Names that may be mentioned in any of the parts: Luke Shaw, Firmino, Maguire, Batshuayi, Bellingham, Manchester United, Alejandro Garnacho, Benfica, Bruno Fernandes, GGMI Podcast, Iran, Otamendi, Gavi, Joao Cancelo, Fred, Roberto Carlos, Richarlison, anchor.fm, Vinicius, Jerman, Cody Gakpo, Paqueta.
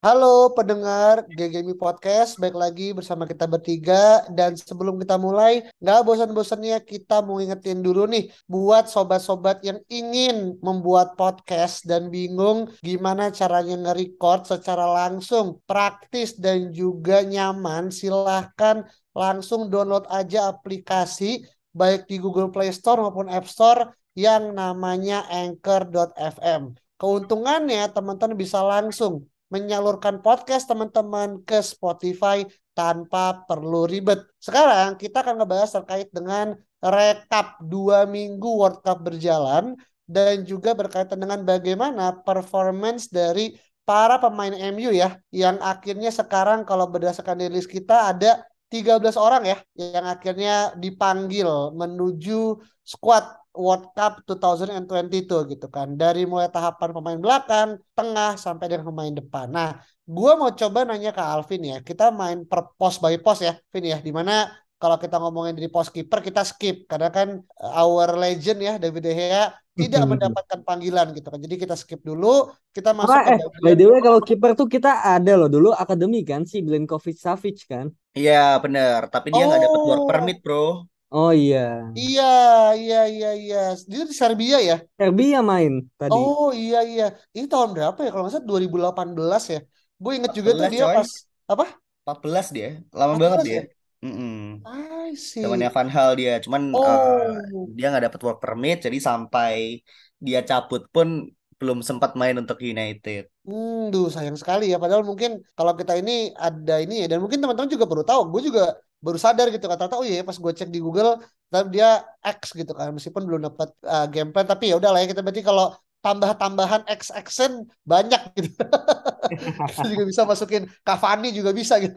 Halo pendengar GGMI Podcast, balik lagi bersama kita bertiga. Dan sebelum kita mulai, gak bosan-bosannya kita mau ngingetin dulu nih buat sobat-sobat yang ingin membuat podcast dan bingung gimana caranya nge-record secara langsung, praktis dan juga nyaman. Silahkan langsung download aja aplikasi baik di Google Play Store maupun App Store yang namanya Anchor.fm. Keuntungannya teman-teman bisa langsung menyalurkan podcast teman-teman ke Spotify tanpa perlu ribet. Sekarang kita akan ngebahas terkait dengan rekap 2 minggu World Cup berjalan dan juga berkaitan dengan bagaimana performance dari para pemain MU ya, yang akhirnya sekarang kalau berdasarkan rilis kita ada 13 orang ya yang akhirnya dipanggil menuju skuad World Cup 2022 gitu kan. Dari mulai tahapan pemain belakang, tengah, sampai dengan pemain depan. Nah, gue mau coba nanya ke Alvin ya. Kita main per pos by pos ya, Vin ya. Dimana kalau kita ngomongin dari pos kiper kita skip. Karena kan our legend ya, David De Gea tidak mendapatkan panggilan gitu kan. Jadi kita skip dulu. Kita masuk ke by the way, kalau kiper tuh kita ada loh dulu akademi kan, si Milinkovic-Savic kan. Iya benar. Tapi dia nggak dapat work permit bro. Oh iya. Iya. Dia di Serbia ya? Serbia main tadi. Oh iya. Ini tahun berapa ya? Kalau nggak salah 2018 ya. Gue inget juga tuh dia pas apa? 14 dia. Lama 14 banget ya? Dia. I see. Temannya Van Hal dia. Cuman dia nggak dapat work permit, jadi sampai dia cabut pun belum sempat main untuk United. Duh sayang sekali ya. Padahal mungkin kalau kita ini ada ini ya. Dan mungkin teman-teman juga perlu tahu. Gue juga baru sadar gitu kata-kata, oh iya pas gue cek di Google dia X gitu kan, meskipun belum dapat gameplay, tapi ya udah lah ya, kita berarti kalau tambah-tambahan X-Xen banyak gitu. Kita juga bisa masukin Cavani juga bisa gitu.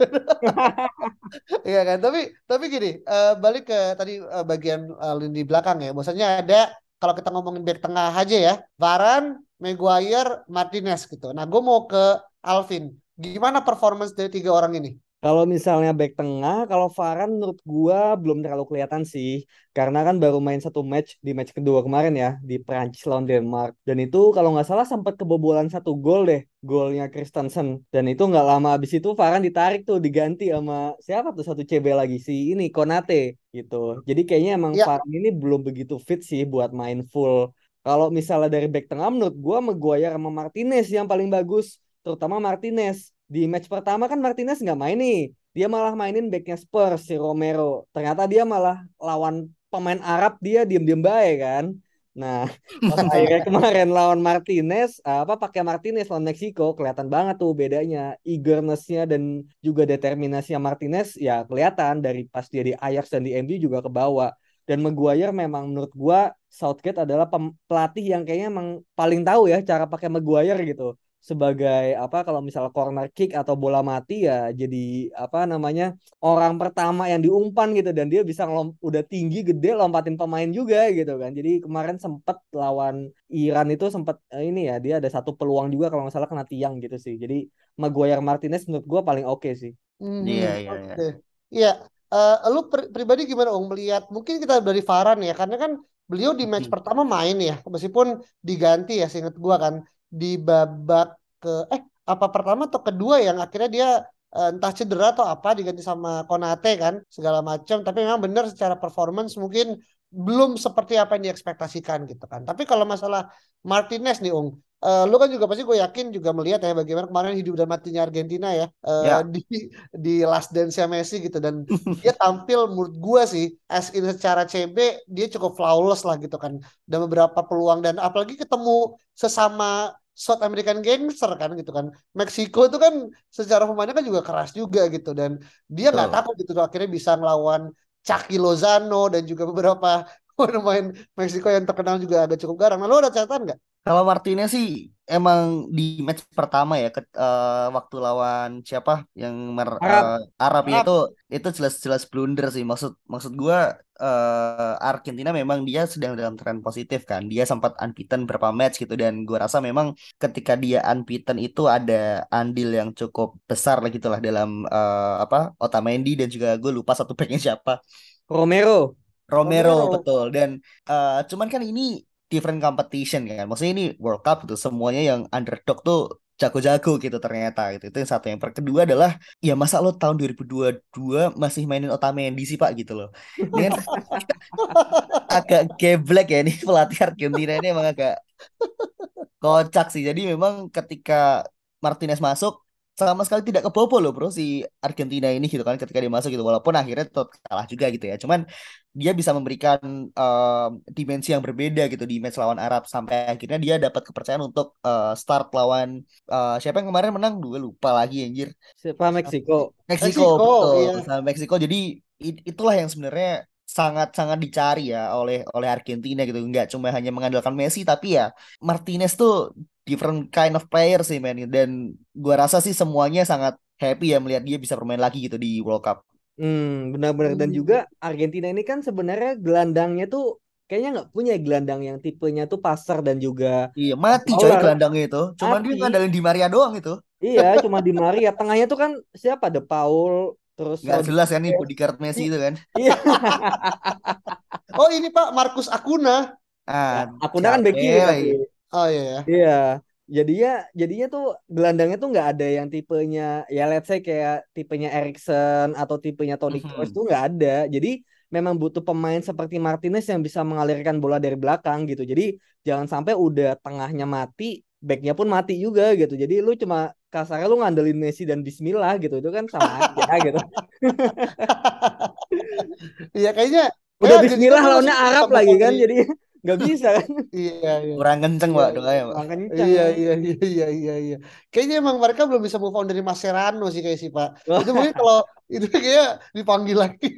Iya kan, tapi gini, balik ke tadi bagian lini belakang ya, bahwasanya ada kalau kita ngomongin back tengah aja ya, Varane, Maguire, Martinez gitu. Nah gue mau ke Alvin, gimana performance dari 3 orang ini? Kalau misalnya back tengah, kalau Varane menurut gua belum terlalu kelihatan sih. Karena kan baru main 1 match di match kedua kemarin ya, di Prancis lawan Denmark. Dan itu kalau nggak salah sempat kebobolan 1 gol deh, golnya Christensen. Dan itu nggak lama abis itu Varane ditarik tuh, diganti sama siapa tuh 1 CB lagi, si ini Konate gitu. Jadi kayaknya emang Varane ini belum begitu fit sih buat main full. Kalau misalnya dari back tengah menurut gua Maguire sama Martinez yang paling bagus. Terutama Martinez. Di match pertama kan Martinez nggak main nih. Dia malah mainin backnya Spurs, si Romero. Ternyata dia malah lawan pemain Arab dia diem-diem baik kan. Nah, pas akhirnya kemarin lawan Martinez, pakai Martinez lawan Meksiko, kelihatan banget tuh bedanya. Eagerness-nya dan juga determinasinya Martinez ya kelihatan dari pas dia di Ajax dan di MU juga kebawa. Dan Maguire memang menurut gua Southgate adalah pelatih yang kayaknya emang paling tahu ya cara pakai Maguire gitu. Sebagai kalau misalnya corner kick atau bola mati ya jadi orang pertama yang diumpan gitu, dan dia bisa udah tinggi gede lompatin pemain juga gitu kan. Jadi kemarin sempat lawan Iran itu sempat ini ya, dia ada 1 peluang juga kalau nggak salah kena tiang gitu sih. Jadi Maguire Martinez menurut gue paling oke sih. Iya. Lu pribadi gimana Om melihat mungkin kita dari Varane ya, karena kan beliau di match pertama main ya meskipun diganti ya seinget gue kan di babak pertama atau kedua yang akhirnya dia entah cedera atau apa diganti sama Konate kan segala macam, tapi memang benar secara performance mungkin belum seperti apa yang diekspektasikan gitu kan. Tapi kalau masalah Martinez nih lu kan juga pasti gue yakin juga melihat ya bagaimana kemarin hidup dan matinya Argentina ya, di last dance-nya Messi gitu, dan dia tampil menurut gue sih as in secara CB dia cukup flawless lah gitu kan, dan beberapa peluang dan apalagi ketemu sesama South American gangster kan gitu kan. Meksiko itu kan secara pemainnya kan juga keras juga gitu, dan dia nggak takut gitu akhirnya bisa ngelawan Chucky Lozano dan juga beberapa pemain Meksiko yang terkenal juga agak cukup garang. Nah, lo ada catatan nggak? Kalau Martinez sih emang di match pertama ya waktu lawan siapa yang Arab, Arab ya Arab. itu jelas-jelas blunder sih. Maksud gua Argentina memang dia sedang dalam tren positif kan. Dia sempat unbeaten berapa match gitu, dan gua rasa memang ketika dia unbeaten itu ada andil yang cukup besar lah gitulah dalam apa Otamendi dan juga gue lupa satu backnya siapa. Romero. Romero. Betul. Dan cuman kan ini different competition kan. Maksudnya ini World Cup gitu. Semuanya yang underdog tuh jago-jago gitu ternyata gitu. Itu yang satu. Yang kedua adalah ya masa lo tahun 2022 masih mainin Otamendi sih Pak gitu loh. Ini kan agak geblek ya ini pelatih Argentina ini emang agak kocak sih. Jadi memang ketika Martinez masuk sama sekali tidak kebobo loh bro si Argentina ini gitu kan ketika dia masuk gitu, walaupun akhirnya tot kalah juga gitu ya, cuman dia bisa memberikan dimensi yang berbeda gitu di match lawan Arab sampai akhirnya dia dapat kepercayaan untuk start lawan siapa yang kemarin menang, gue lupa lagi anjir, siapa, Meksiko betul iya. Sama Meksiko, jadi itulah yang sebenarnya sangat-sangat dicari ya oleh Argentina gitu, nggak cuma hanya mengandalkan Messi tapi ya Martinez tuh different kind of player sih man, dan gua rasa sih semuanya sangat happy ya melihat dia bisa bermain lagi gitu di World Cup. Benar-benar. Dan juga Argentina ini kan sebenarnya gelandangnya tuh kayaknya nggak punya gelandang yang tipenya tuh pasar dan juga iya mati coy gelandangnya itu, cuman dia ngandalin Di Maria doang itu. Iya cuma Di Maria, tengahnya tuh kan siapa De Paul. Terus nggak jelas kan ini bodyguard Messi itu kan. Iya. Oh ini Pak Marcus Acuna. Acuna kan bek kiri kan. Oh iya. Iya. Jadinya tuh gelandangnya tuh nggak ada yang tipenya ya let's say kayak tipenya Eriksen atau tipenya Toni Kroos tuh nggak ada. Jadi memang butuh pemain seperti Martinez yang bisa mengalirkan bola dari belakang gitu. Jadi jangan sampai udah tengahnya mati, backnya pun mati juga gitu. Jadi lu cuma kasarnya lu ngandelin Messi dan Bismillah gitu. Itu kan sama aja gitu. Iya kayaknya. Udah ya, Bismillah lawannya Arab lagi kan. Jadi gak bisa kan. Iya. Kurang kenceng Pak doanya Pak. Kurang kenceng. Iya. Kayaknya emang mereka belum bisa move on dari Mascherano sih kayak sih Pak. Itu mungkin kalau itu kayak dipanggil lagi.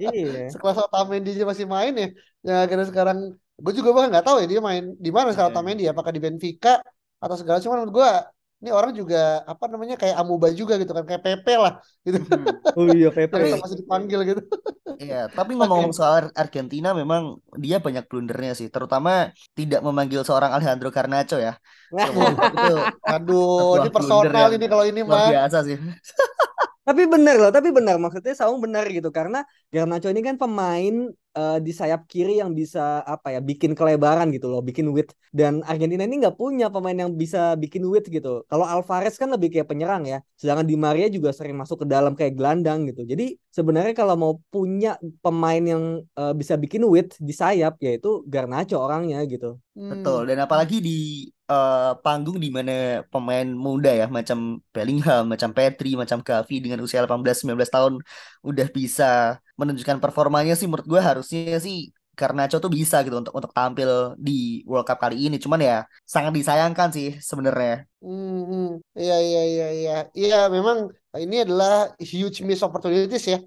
Iya. Sekelas Otamendi masih main ya. Ya karena sekarang gue juga bahkan nggak tahu ya dia main di mana sekarang Otamendi, apakah di Benfica atau segala, cuman menurut gue ini orang juga apa namanya kayak amuba juga gitu kan, kayak Pepe lah gitu. Oh iya Pepe masih dipanggil gitu. Iya tapi ngomong soal Argentina memang dia banyak blundernya sih, terutama tidak memanggil seorang Alejandro Garnacho ya. Aduh ini personal ini kalau ini mah biasa sih. Tapi benar maksudnya Saung benar gitu, karena Garnacho ini kan pemain di sayap kiri yang bisa apa ya bikin kelebaran gitu loh, bikin width, dan Argentina ini nggak punya pemain yang bisa bikin width gitu. Kalau Alvarez kan lebih kayak penyerang ya, sedangkan Di Maria juga sering masuk ke dalam kayak gelandang gitu. Jadi sebenarnya kalau mau punya pemain yang bisa bikin width di sayap yaitu Garnacho orangnya gitu. Betul, dan apalagi di panggung di mana pemain muda ya macam Bellingham, macam Pedri, macam Gavi dengan usia 18-19 tahun udah bisa menunjukkan performanya sih, menurut gue harusnya sih Garnacho tuh bisa gitu untuk tampil di World Cup kali ini. Cuman ya sangat disayangkan sih sebenarnya. Iya memang ini adalah huge miss opportunities ya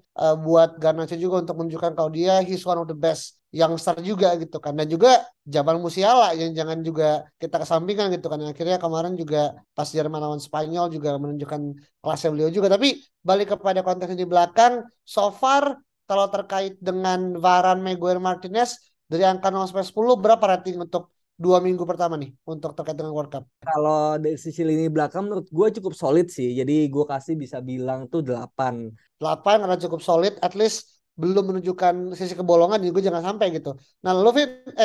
buat Garnacho juga untuk menunjukkan kalau dia he's one of the best youngster juga gitu kan, dan juga Jamal Musiala yang jangan juga kita kesampingkan gitu kan, yang akhirnya kemarin juga pas Jerman lawan Spanyol juga menunjukkan kelasnya beliau juga. Tapi balik kepada konteksnya di belakang, so far kalau terkait dengan Varane, Maguire, Martinez dari angka 0-10 berapa rating untuk 2 minggu pertama nih untuk terkait dengan World Cup? Kalau dari sisi lini belakang menurut gue cukup solid sih, jadi gue kasih bisa bilang tuh 8 karena cukup solid, at least belum menunjukkan sisi kebolongan juga jangan sampai gitu. Nah, lu 8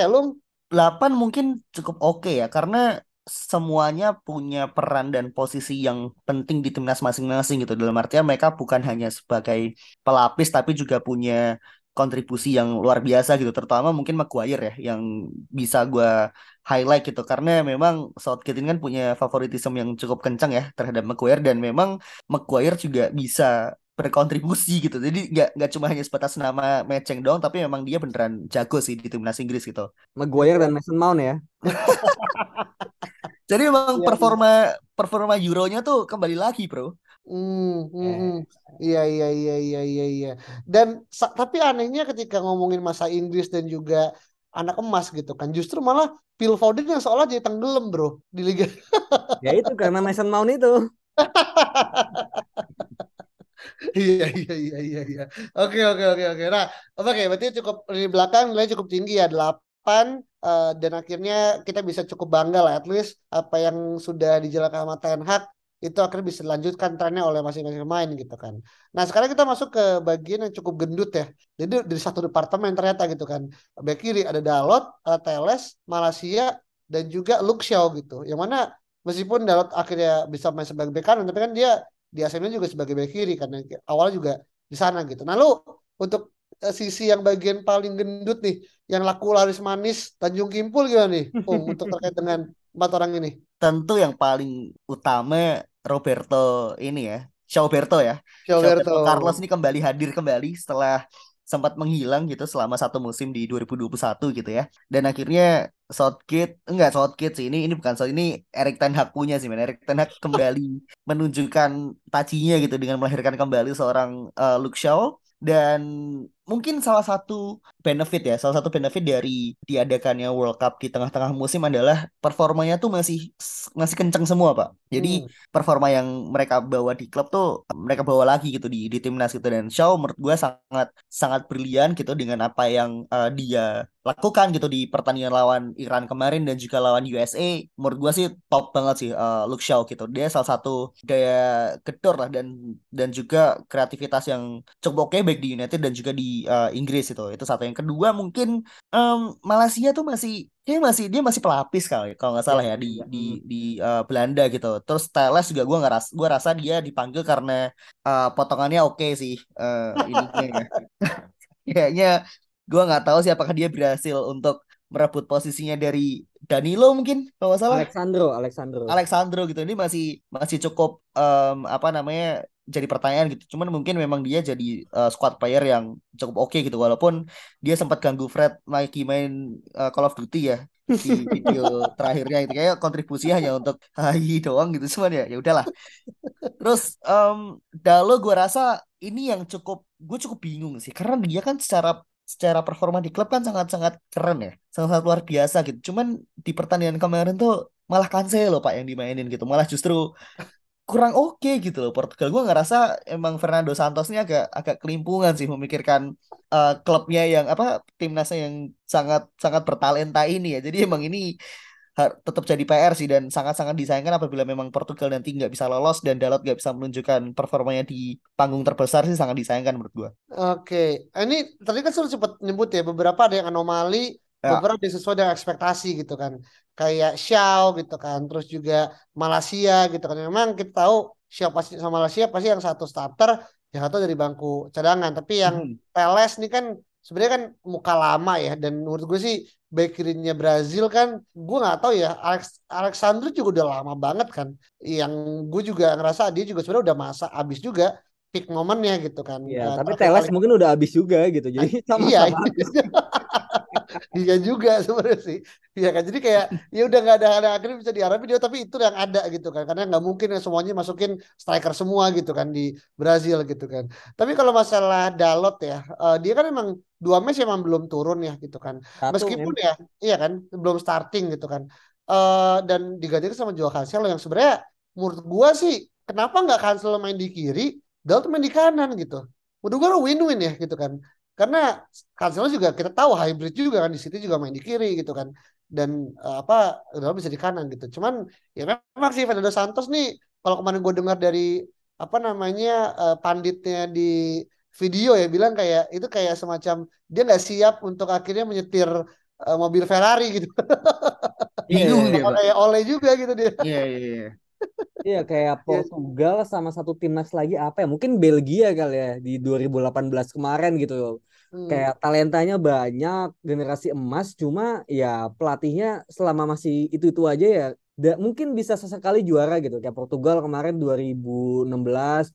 mungkin cukup oke ya, karena semuanya punya peran dan posisi yang penting di timnas masing-masing gitu. Dalam artian mereka bukan hanya sebagai pelapis tapi juga punya kontribusi yang luar biasa gitu, terutama mungkin Maguire ya yang bisa gue highlight gitu, karena memang Southgate ini kan punya favoritism yang cukup kencang ya terhadap Maguire, dan memang Maguire juga bisa berkontribusi gitu. Jadi nggak cuma hanya sebatas nama meceng doang, tapi memang dia beneran jago sih di timnas Inggris gitu. Maguire dan Mason Mount ya. Jadi memang performa Euronya tuh kembali lagi, Bro. Iya. Dan tapi anehnya ketika ngomongin masa Inggris dan juga anak emas gitu kan. Justru malah Phil Foden yang seolah jadi tenggelam bro di liga. Ya itu karena Mason Mount itu. Iya. Oke. Nah, oke, berarti cukup di belakang nilai cukup tinggi ya 8. Dan akhirnya kita bisa cukup bangga lah, at least apa yang sudah dijalankan sama Ten Hag itu akhirnya bisa dilanjutkan trennya oleh masing-masing pemain gitu kan. Nah sekarang kita masuk ke bagian yang cukup gendut ya. Jadi dari satu departemen ternyata gitu kan. Bek kiri ada Dalot, Telles, Malacia, dan juga Luke Shaw gitu. Yang mana meskipun Dalot akhirnya bisa main sebagai bek kanan, tapi kan dia di AC Milan juga sebagai bek kiri karena awalnya juga di sana gitu. Nah lu untuk sisi yang bagian paling gendut nih, yang laku laris manis Tanjung Kimpul gimana nih? Untuk terkait dengan 4 orang ini. Tentu yang paling utama Roberto ini ya, Roberto Carlos ini hadir kembali setelah sempat menghilang gitu selama 1 musim di 2021 gitu ya. Dan akhirnya Southgate sih ini bukan Southgate, ini Erik Ten Hag punya sih. Erik Ten Hag kembali menunjukkan tajinya gitu dengan melahirkan kembali seorang Luke Shaw. Dan mungkin salah satu benefit dari diadakannya World Cup di tengah-tengah musim adalah performanya tuh masih kencang semua Pak. Jadi performa yang mereka bawa di klub tuh mereka bawa lagi gitu di timnas gitu. Dan Shaw menurut gue sangat brilian gitu dengan apa yang dia lakukan gitu di pertandingan lawan Iran kemarin dan juga lawan USA. Menurut gue sih top banget sih Luke Shaw gitu. Dia salah satu daya gedor lah dan juga kreativitas yang cukup oke baik di United dan juga di Inggris itu. Itu satu. Yang kedua mungkin Malaysia tuh masih pelapis kali kalau nggak salah ya di Belanda gitu. Terus Telles juga gue rasa dia dipanggil karena potongannya oke sih ininya. Kayaknya gue nggak tahu sih apakah dia berhasil untuk merebut posisinya dari Danilo mungkin kalau nggak salah. Alejandro gitu. Ini masih cukup jadi pertanyaan gitu. Cuman mungkin memang dia jadi squad player yang cukup oke gitu. Walaupun dia sempat ganggu Fred lagi main Call of Duty ya di video terakhirnya gitu. Kayak kontribusinya hanya untuk hai doang gitu. Cuman ya udahlah. Terus Dalot gue rasa ini yang gue cukup bingung sih karena dia kan secara performa di klub kan sangat-sangat keren ya, sangat-sangat luar biasa gitu. Cuman di pertandingan kemarin tuh malah Cancelo Pak yang dimainin gitu, malah justru kurang oke gitu loh Portugal. Gue ngerasa emang Fernando Santos ini agak kelimpungan sih memikirkan klubnya yang timnasnya yang sangat-sangat bertalenta ini ya. Jadi emang ini tetap jadi PR sih dan sangat-sangat disayangkan apabila memang Portugal nanti nggak bisa lolos dan Dalot nggak bisa menunjukkan performanya di panggung terbesar sih, sangat disayangkan menurut gue. Oke, ini tadi kan sudah sempat nyebut ya beberapa ada yang anomali, beberapa yang sesuai dengan ekspektasi gitu kan. Kayak Shaw gitu kan, terus juga Malaysia gitu kan. Memang kita tahu Shaw pasti sama Malaysia pasti yang satu starter, yang satu dari bangku cadangan. Tapi yang Telles nih kan sebenarnya kan muka lama ya, dan menurut gue sih bek kirinya Brazil kan gue nggak tahu ya, Alexandre juga udah lama banget kan, yang gue juga ngerasa dia juga sebenarnya udah masa abis juga peak momennya gitu kan ya, tapi Telles mungkin udah abis juga gitu, jadi sama-sama abis. Iya juga sebenarnya sih. Iya kan, jadi kayak ya udah nggak ada yang akhirnya bisa diharapin dia, tapi itu yang ada gitu kan, karena nggak mungkin yang semuanya masukin striker semua gitu kan di Brazil gitu kan. Tapi kalau masalah Dalot ya, dia kan emang 2 match emang belum turun ya gitu kan. Meskipun ya, iya kan belum starting gitu kan. Dan diganti sama Joao Cancelo yang sebenarnya menurut gua sih kenapa nggak Cancelo main di kiri, Dalot main di kanan gitu. Menurut gua win-win ya gitu kan. Karena Cancelo juga kita tahu hybrid juga kan, di situ juga main di kiri gitu kan, dan udah bisa di kanan gitu. Cuman ya memang sih Fernando Santos nih kalau kemarin gue dengar dari panditnya di video ya bilang kayak itu kayak semacam dia nggak siap untuk akhirnya menyetir mobil Ferrari gitu. Bingung dia. Kayak Ole juga gitu dia. Iya. Iya kayak Portugal sama satu timnas lagi apa ya, mungkin Belgia kali ya di 2018 kemarin gitu. Kayak talentanya banyak, generasi emas, cuma ya pelatihnya selama masih itu aja ya. Mungkin bisa sesekali juara gitu, kayak Portugal kemarin 2016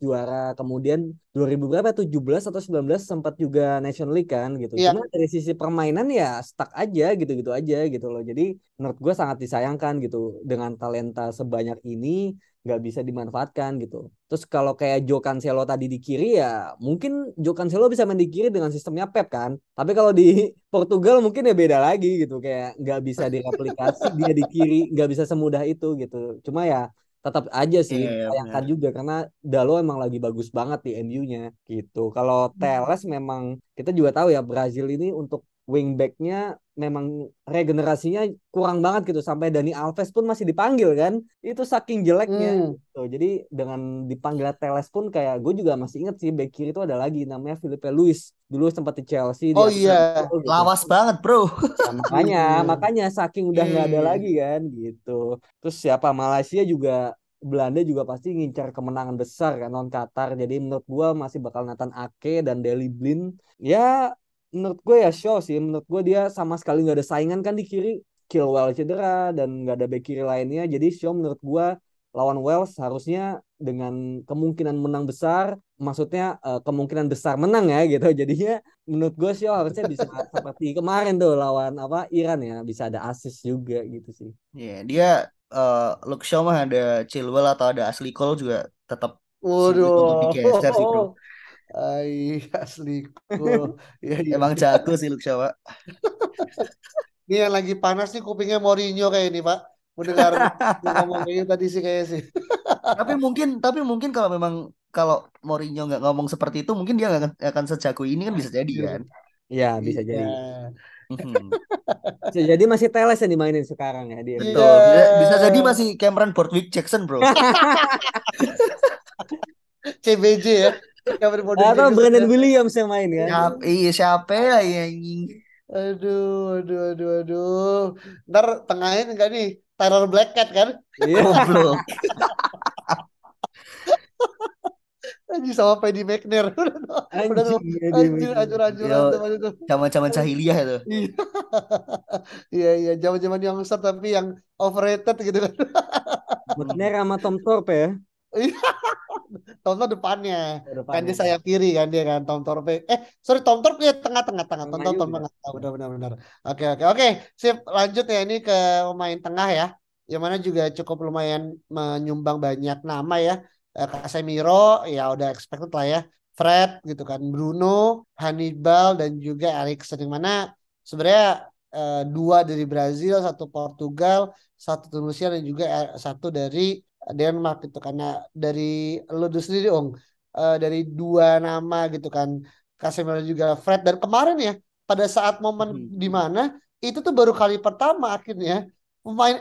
juara, kemudian 2017 atau 19 sempat juga National League kan gitu. Yeah. Cuma dari sisi permainan ya stuck aja gitu-gitu aja gitu loh. Jadi menurut gue sangat disayangkan gitu dengan talenta sebanyak ini nggak bisa dimanfaatkan gitu. Terus kalau kayak Joao Cancelo tadi di kiri, ya mungkin Joao Cancelo bisa main di kiri dengan sistemnya Pep kan. Tapi kalau di Portugal mungkin ya beda lagi gitu, kayak nggak bisa direplikasi dia di kiri, nggak bisa semudah itu gitu. Cuma ya tetap aja sih sayangkan juga karena Dalot emang lagi bagus banget di MU-nya gitu. Kalau Telles memang kita juga tahu ya Brazil ini untuk wingback-nya memang regenerasinya kurang banget gitu, sampai Dani Alves pun masih dipanggil kan, itu saking jeleknya gitu. Jadi dengan dipanggil Telles pun kayak gue juga masih ingat sih back kiri itu ada lagi namanya Filipe Luis, dulu sempat di Chelsea. Oh iya gitu. Lawas banget bro ya, makanya saking udah gak ada lagi kan gitu. Terus siapa Malacia juga, Belanda juga pasti ngincar kemenangan besar kan non Qatar. Jadi menurut gue masih bakal Nathan Ake dan Deli Blind ya. Menurut gue ya Shaw sih, menurut gue dia sama sekali gak ada saingan kan di kiri. Chilwell cedera dan gak ada bek kiri lainnya. Jadi Shaw menurut gue lawan Wales harusnya dengan kemungkinan menang besar, maksudnya kemungkinan besar menang ya gitu. Jadinya menurut gue Shaw harusnya bisa seperti kemarin tuh lawan Iran ya, bisa ada assist juga gitu sih. Iya, dia Luke Shaw mah ada Chilwell atau ada Ashley Cole juga tetap sulit untuk digeser sih bro. Ay, asli cool. Ya, emang jago sih Luke Shaw. Ini yang lagi panas nih kupingnya Mourinho kayak ini Pak. Mendengar ngomongnya tadi sih kayak sih. Tapi mungkin kalau Mourinho nggak ngomong seperti itu mungkin dia nggak akan sejago ini kan, bisa jadi kan. Iya bisa jadi. Jadi masih Telles yang dimainin sekarang ya dia. Betul. Bisa jadi masih Cameron Boardwick Jackson bro. CBJ ya. Atau Brandon Williams yang main kan? Iya siapa ya yang? Aduh. Ntar tengahin enggak nih? Teror Black Cat kan? Iya. Goblok. Anjing sama Paddy McNair. Anjir. Zaman-zaman jahiliyah itu. Iya, zaman-zaman youngster tapi yang overrated gitu kan. McNair sama Tom Thorpe ya. Tonton depannya kan dia sayap kiri kan dia kan Tom Thorpe ya tengah Tom tengah. Benar. Oke. Sip, lanjut ya ini ke pemain tengah ya. Yang mana juga cukup lumayan menyumbang banyak nama ya. Casemiro ya udah expected lah ya. Fred gitu kan, Bruno, Hannibal dan juga Eriksen, yang mana sebenarnya 2 dari Brazil, 1 Portugal, 1 Tunisia dan juga 1 dari Denmark gitu. Karena dari lu sendiri dari 2 nama gitu kan, Casemiro juga Fred, dan kemarin ya pada saat momen di mana itu tuh baru kali pertama akhirnya pemain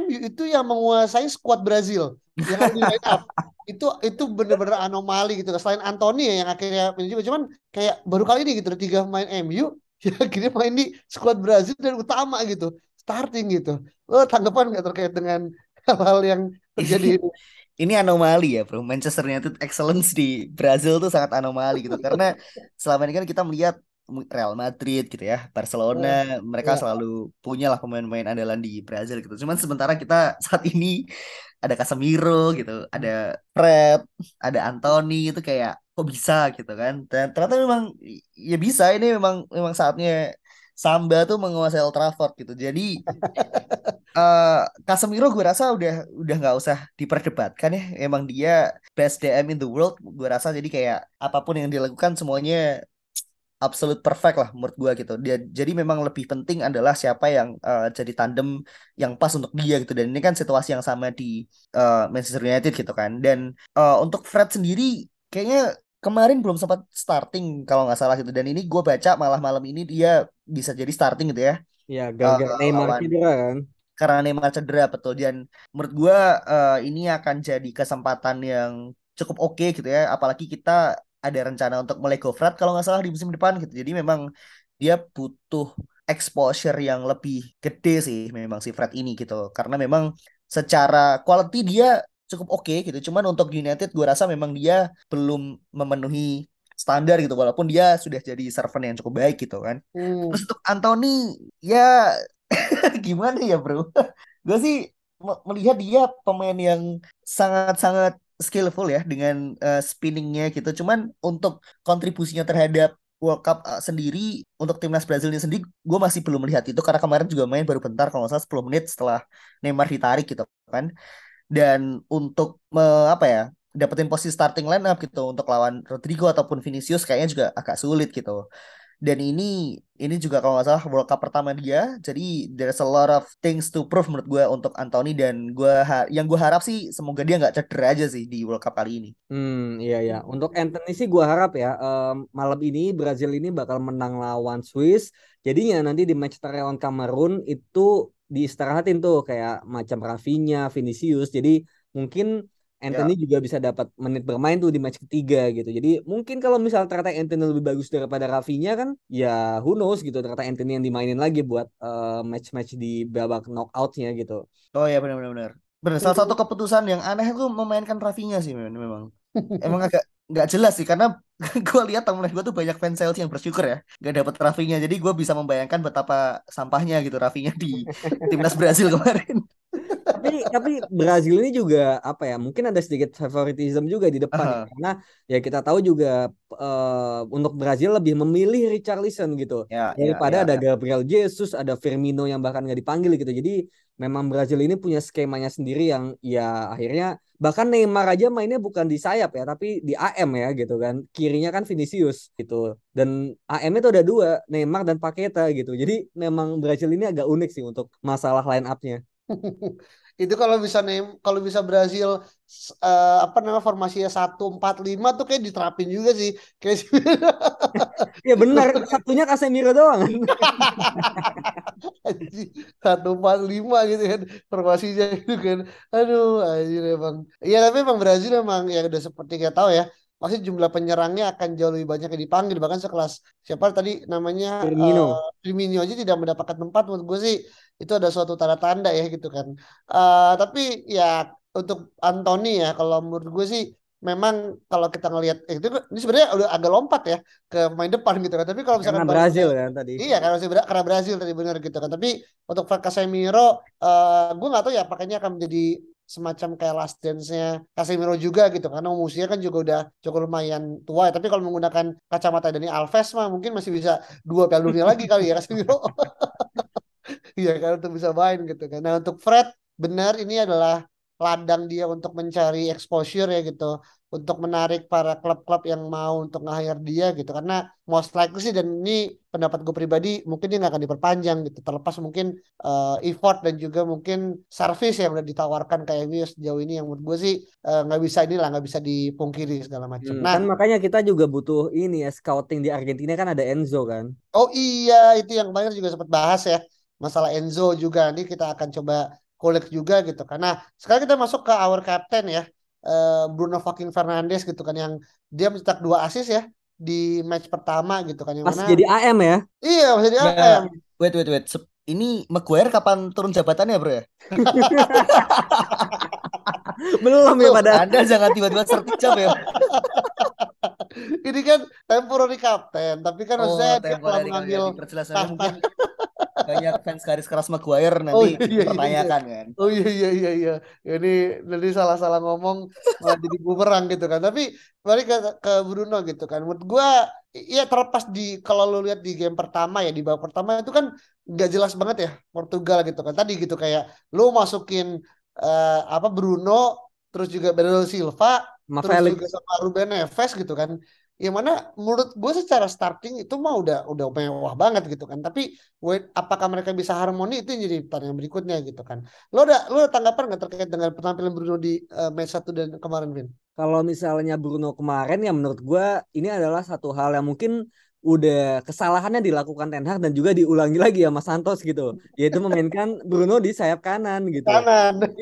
MU itu yang menguasai skuad Brazil yang di line up. Itu bener-bener anomali gitu. Selain Antony ya yang akhirnya cuman kayak baru kali ini gitu 3 pemain MU yang akhirnya main di skuad Brazil dan utama gitu, starting gitu. Lo tanggapan nggak terkait dengan hal-hal yang terjadi ini anomali ya bro? Manchester United excellence di Brazil tuh sangat anomali gitu. Karena selama ini kan kita melihat Real Madrid gitu ya, Barcelona, mereka selalu punya lah pemain-pemain andalan di Brazil gitu. Cuman sementara kita saat ini ada Casemiro gitu, ada Fred, ada Antony, itu kayak kok bisa gitu kan. Dan ternyata memang ya bisa, ini memang saatnya Samba tuh menguasai Old Trafford gitu. Jadi Casemiro gue rasa udah nggak usah diperdebatkan ya, emang dia best DM in the world gue rasa. Jadi kayak apapun yang dilakukan semuanya absolute perfect lah menurut gue gitu. Dia jadi memang lebih penting adalah siapa yang jadi tandem yang pas untuk dia gitu, dan ini kan situasi yang sama di Manchester United gitu kan. Dan untuk Fred sendiri kayaknya kemarin belum sempat starting kalau nggak salah gitu, dan ini gue baca malah malam ini dia bisa jadi starting gitu ya. Iya, gara-gara Neymar cedera kan. Karena Neymar cedera, betul. Dan menurut gue ini akan jadi kesempatan yang cukup oke gitu ya. Apalagi kita ada rencana untuk melego Fred kalau nggak salah di musim depan gitu. Jadi memang dia butuh exposure yang lebih gede sih memang si Fred ini gitu. Karena memang secara quality dia cukup oke gitu. Cuman untuk United gue rasa memang dia belum memenuhi standar gitu, walaupun dia sudah jadi servant yang cukup baik gitu kan. Terus untuk Antony ya gimana ya bro? Gue sih melihat dia pemain yang sangat-sangat skillful ya dengan spinningnya gitu. Cuman untuk kontribusinya terhadap World Cup sendiri untuk timnas Brazilnya sendiri gue masih belum melihat itu, karena kemarin juga main baru bentar kalau nggak salah 10 menit setelah Neymar ditarik gitu kan. Dan untuk apa ya, dapetin posisi starting lineup gitu untuk lawan Rodrigo ataupun Vinicius kayaknya juga agak sulit gitu. Dan ini juga kalau nggak salah World Cup pertama dia. Jadi there's a lot of things to prove menurut gue untuk Antony. Dan yang gue harap sih semoga dia nggak cedera aja sih di World Cup kali ini. Iya. Untuk Antony sih gue harap ya malam ini Brazil ini bakal menang lawan Swiss. Jadinya nanti di match lawan Kamerun itu diistirahatin tuh kayak macam Rafinha, Vinicius. Jadi mungkin Antony juga bisa dapat menit bermain tuh di match ketiga gitu. Jadi mungkin kalau misal ternyata Antony lebih bagus daripada Rafinha kan, ya who knows gitu, ternyata Antony yang dimainin lagi buat match-match di babak knockout-nya gitu. Oh ya benar. Salah satu keputusan yang aneh tuh memainkan Rafinha sih memang. Emang agak nggak jelas sih, karena gue lihat temen gue tuh banyak fans Chelsea yang bersyukur ya nggak dapet Rafinha. Jadi gue bisa membayangkan betapa sampahnya gitu Rafinha di timnas Brazil kemarin. Tapi Brazil ini juga apa ya, mungkin ada sedikit favoritism juga di depan ya, karena ya kita tahu juga untuk Brazil lebih memilih Richarlison gitu daripada ada Gabriel Jesus, ada Firmino yang bahkan nggak dipanggil gitu. Jadi memang Brazil ini punya skemanya sendiri yang ya akhirnya bahkan Neymar aja mainnya bukan di sayap ya, tapi di AM ya gitu kan. Kirinya kan Vinicius gitu. Dan AM-nya tuh ada dua, Neymar dan Paqueta gitu. Jadi memang Brazil ini agak unik sih untuk masalah line up-nya. Itu kalau bisa Brazil formasinya 1-4-5 tuh kayak diterapin juga sih. Kayak ya benar, satunya Casemiro doang. 1-4-5 gitu kan formasinya gitu kan. Aduh, anjir emang. Ya tapi emang Brazil emang ya udah seperti kita tahu ya. Pasti jumlah penyerangnya akan jauh lebih banyak yang dipanggil, bahkan sekelas siapa tadi namanya Firmino aja tidak mendapatkan tempat. Menurut gue sih itu ada suatu tanda-tanda ya gitu kan. Tapi ya untuk Antony ya kalau menurut gue sih memang kalau kita ngelihat ini sebenarnya udah agak lompat ya ke main depan gitu kan. Tapi kalau misalkan karena Brazil kan tadi. Iya karena Brazil tadi benar gitu kan. Tapi untuk Casemiro gue nggak tahu ya pakainya akan menjadi semacam kayak last dance-nya Casemiro juga gitu, karena usianya kan juga udah cukup lumayan tua ya. Tapi kalau menggunakan kacamata Dani Alves mah mungkin masih bisa 2 Piala Dunia lagi kali ya Casemiro. Iya kan untuk bisa main gitu kan. Nah untuk Fred benar ini adalah ladang dia untuk mencari exposure ya gitu, untuk menarik para klub-klub yang mau untuk nge-hire dia gitu, karena most likely sih, dan ini pendapat gue pribadi, mungkin dia gak akan diperpanjang gitu, terlepas mungkin effort dan juga mungkin service yang udah ditawarkan ke MU sejauh ini, yang menurut gue sih gak bisa dipungkiri segala macam. Nah kan makanya kita juga butuh ini ya, scouting di Argentina kan ada Enzo kan. Oh iya, itu yang kemarin juga sempat bahas ya, masalah Enzo juga, nanti kita akan coba collect juga gitu. Karena sekarang kita masuk ke our captain ya, Bruno Fernandes gitu kan, yang dia mencetak 2 assist ya di match pertama gitu kan, yang pas mana jadi AM ya. Iya masih jadi AM. Wait. Ini Maguire kapan turun jabatannya bro ya? Belum ya pada. Anda jangan tiba-tiba serticap ya. Ini kan temporary captain, tapi kan maksudnya dia kalau mengambil perjelasannya mungkin banyak fans garis keras Maguire nanti dipertanyakan kan. Oh iya. Ini nanti salah-salah ngomong malah jadi bumerang gitu kan. Tapi balik ke Bruno gitu kan. Menurut gue ya terlepas di kalau lu lihat di game pertama ya, di babak pertama itu kan nggak jelas banget ya Portugal gitu kan. Tadi gitu kayak lu masukin Bruno, terus juga Bernardo Silva, terus juga sama Ruben Neves gitu kan. Yang mana menurut gue secara starting itu mah udah mewah banget gitu kan. Tapi apakah mereka bisa harmoni, itu jadi pertanyaan berikutnya gitu kan. Lo ada tanggapan nggak terkait dengan penampilan Bruno di match 1 dan kemarin, Vin? Kalau misalnya Bruno kemarin ya menurut gue ini adalah satu hal yang mungkin udah kesalahannya dilakukan Ten Hag dan juga diulangi lagi ya Mas Santos gitu, yaitu memainkan Bruno di sayap kanan gitu.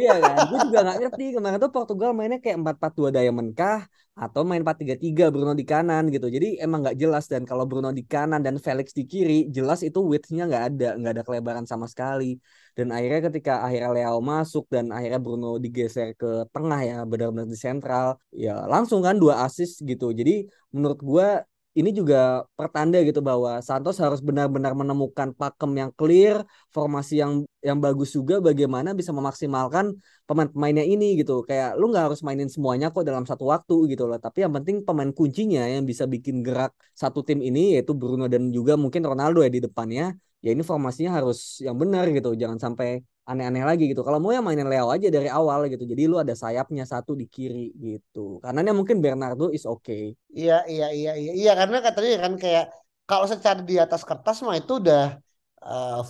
Iya kan, gue juga gak ngerti kemarin tuh Portugal mainnya kayak 4-4-2 diamond kah atau main 4-3-3 Bruno di kanan gitu. Jadi emang gak jelas, dan kalau Bruno di kanan dan Felix di kiri jelas itu width-nya gak ada kelebaran sama sekali. Dan akhirnya ketika Leao masuk dan akhirnya Bruno digeser ke tengah ya, benar-benar di sentral ya, langsung kan 2 assist gitu. Jadi menurut gue ini juga pertanda gitu bahwa Santos harus benar-benar menemukan pakem yang clear, formasi yang bagus juga, bagaimana bisa memaksimalkan pemain-pemainnya ini gitu. Kayak lu gak harus mainin semuanya kok dalam satu waktu gitu loh. Tapi yang penting pemain kuncinya yang bisa bikin gerak satu tim ini, yaitu Bruno dan juga mungkin Ronaldo ya di depannya. Ya ini formasinya harus yang benar gitu. Jangan sampai aneh-aneh lagi gitu. Kalau mau yang mainin Leo aja dari awal gitu. Jadi lu ada sayapnya satu di kiri gitu. Kanannya mungkin Bernardo is okay. Iya. Iya, karena katanya kan kayak kalau secara di atas kertas mah itu udah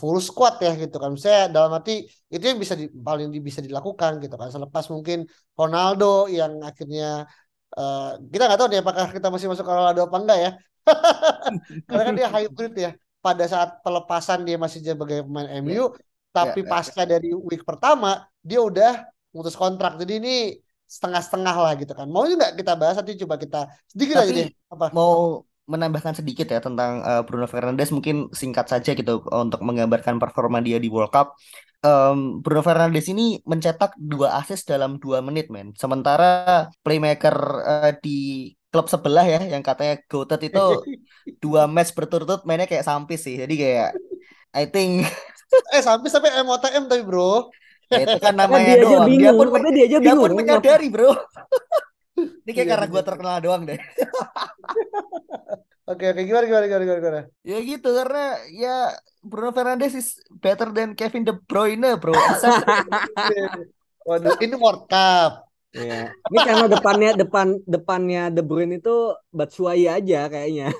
full squad ya gitu kan. Misalnya dalam arti itu yang bisa bisa dilakukan gitu kan. Selepas mungkin Ronaldo yang akhirnya kita nggak tahu nih apakah kita masih masuk Ronaldo apa enggak ya. Karena kan dia hybrid ya. Pada saat pelepasan dia masih sebagai pemain MU. Tapi pasca dari week pertama dia udah mutus kontrak. Jadi ini setengah-setengah lah gitu kan. Mau juga kita bahas nanti, coba kita sedikit aja deh. Apa? Mau menambahkan sedikit ya tentang Bruno Fernandes mungkin singkat saja gitu untuk menggambarkan performa dia di World Cup. Bruno Fernandes ini mencetak 2 assist dalam 2 menit men. Sementara playmaker di klub sebelah ya yang katanya goated itu 2 match berturut-turut mainnya kayak sampis sih. Jadi kayak I think sampai MOTM tapi bro. Ya, itu kan namanya dia doang. Dia pun menyadari bro. Ini kayak karena gue terkenal doang deh. Oke, gimana? Ya gitu, karena ya Bruno Fernandes is better than Kevin De Bruyne bro. Waduh, ini World Cup. Ya. Ini karena depannya De Bruyne itu Batshuayi aja kayaknya.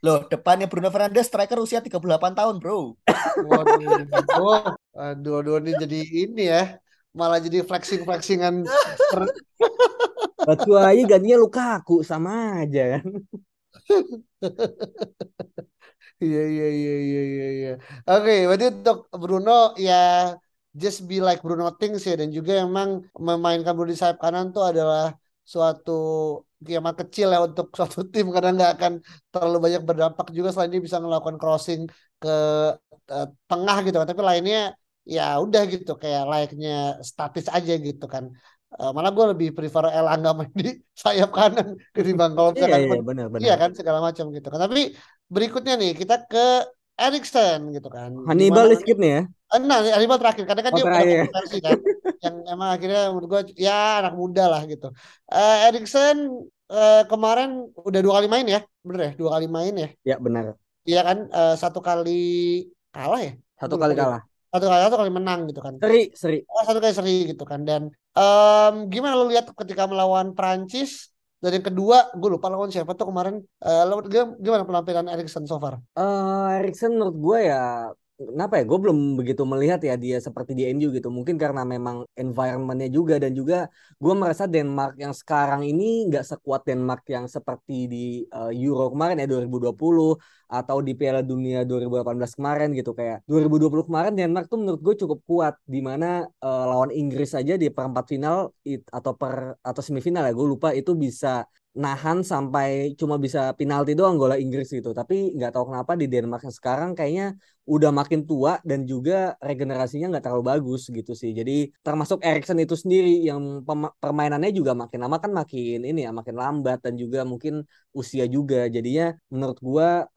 Loh, depannya Bruno Fernandes striker usia 38 tahun, bro. Waduh, ini jadi ini ya. Malah jadi flexing-flexingan. Batshuayi gantinya Lukaku sama aja kan. Iya. Oke, berarti untuk Bruno ya just be like Bruno things ya, dan juga emang memainkan Bruno di sayap kanan tuh adalah suatu kiamat kecil ya untuk suatu tim karena nggak akan terlalu banyak berdampak juga selain dia bisa melakukan crossing ke tengah gitu kan. Tapi lainnya ya udah gitu kayak layaknya statis aja gitu kan. Malah gue lebih prefer Elanga main di sayap kanan ketimbang kalau misalkan iya kan segala macam gitu kan. Tapi berikutnya nih kita ke Eriksen gitu kan. Hannibal skip nih ya. Nah, Hannibal terakhir karena kan dia udah versi kan. Yang emang akhirnya menurut gue ya anak muda lah gitu. Eriksen kemarin udah 2 kali main ya, bener ya? 2 kali main ya? Ya benar. Iya kan, 1 kali kalah ya? 1 kali kalah. 1 kali menang gitu kan. Seri. 1 kali seri gitu kan. Dan gimana lo lihat ketika melawan Prancis? Dan yang kedua, gue lupa lawan siapa tuh kemarin. Gimana penampilan Eriksen so far? Eriksen menurut gue ya, kenapa ya? Gue belum begitu melihat ya dia seperti di NU gitu. Mungkin karena memang environmentnya juga. Dan juga gue merasa Denmark yang sekarang ini gak sekuat Denmark yang seperti di Euro kemarin ya 2020. Atau di Piala Dunia 2018 kemarin gitu. Kayak 2020 kemarin Denmark tuh menurut gue cukup kuat. Dimana lawan Inggris aja di perempat final atau semifinal ya. Gue lupa itu bisa nahan sampai cuma bisa penalti doang gola Inggris gitu. Tapi nggak tahu kenapa di Denmark yang sekarang kayaknya udah makin tua dan juga regenerasinya nggak terlalu bagus gitu sih. Jadi termasuk Eriksen itu sendiri yang permainannya juga makin lama kan makin ini ya makin lambat dan juga mungkin usia juga. Jadinya menurut gua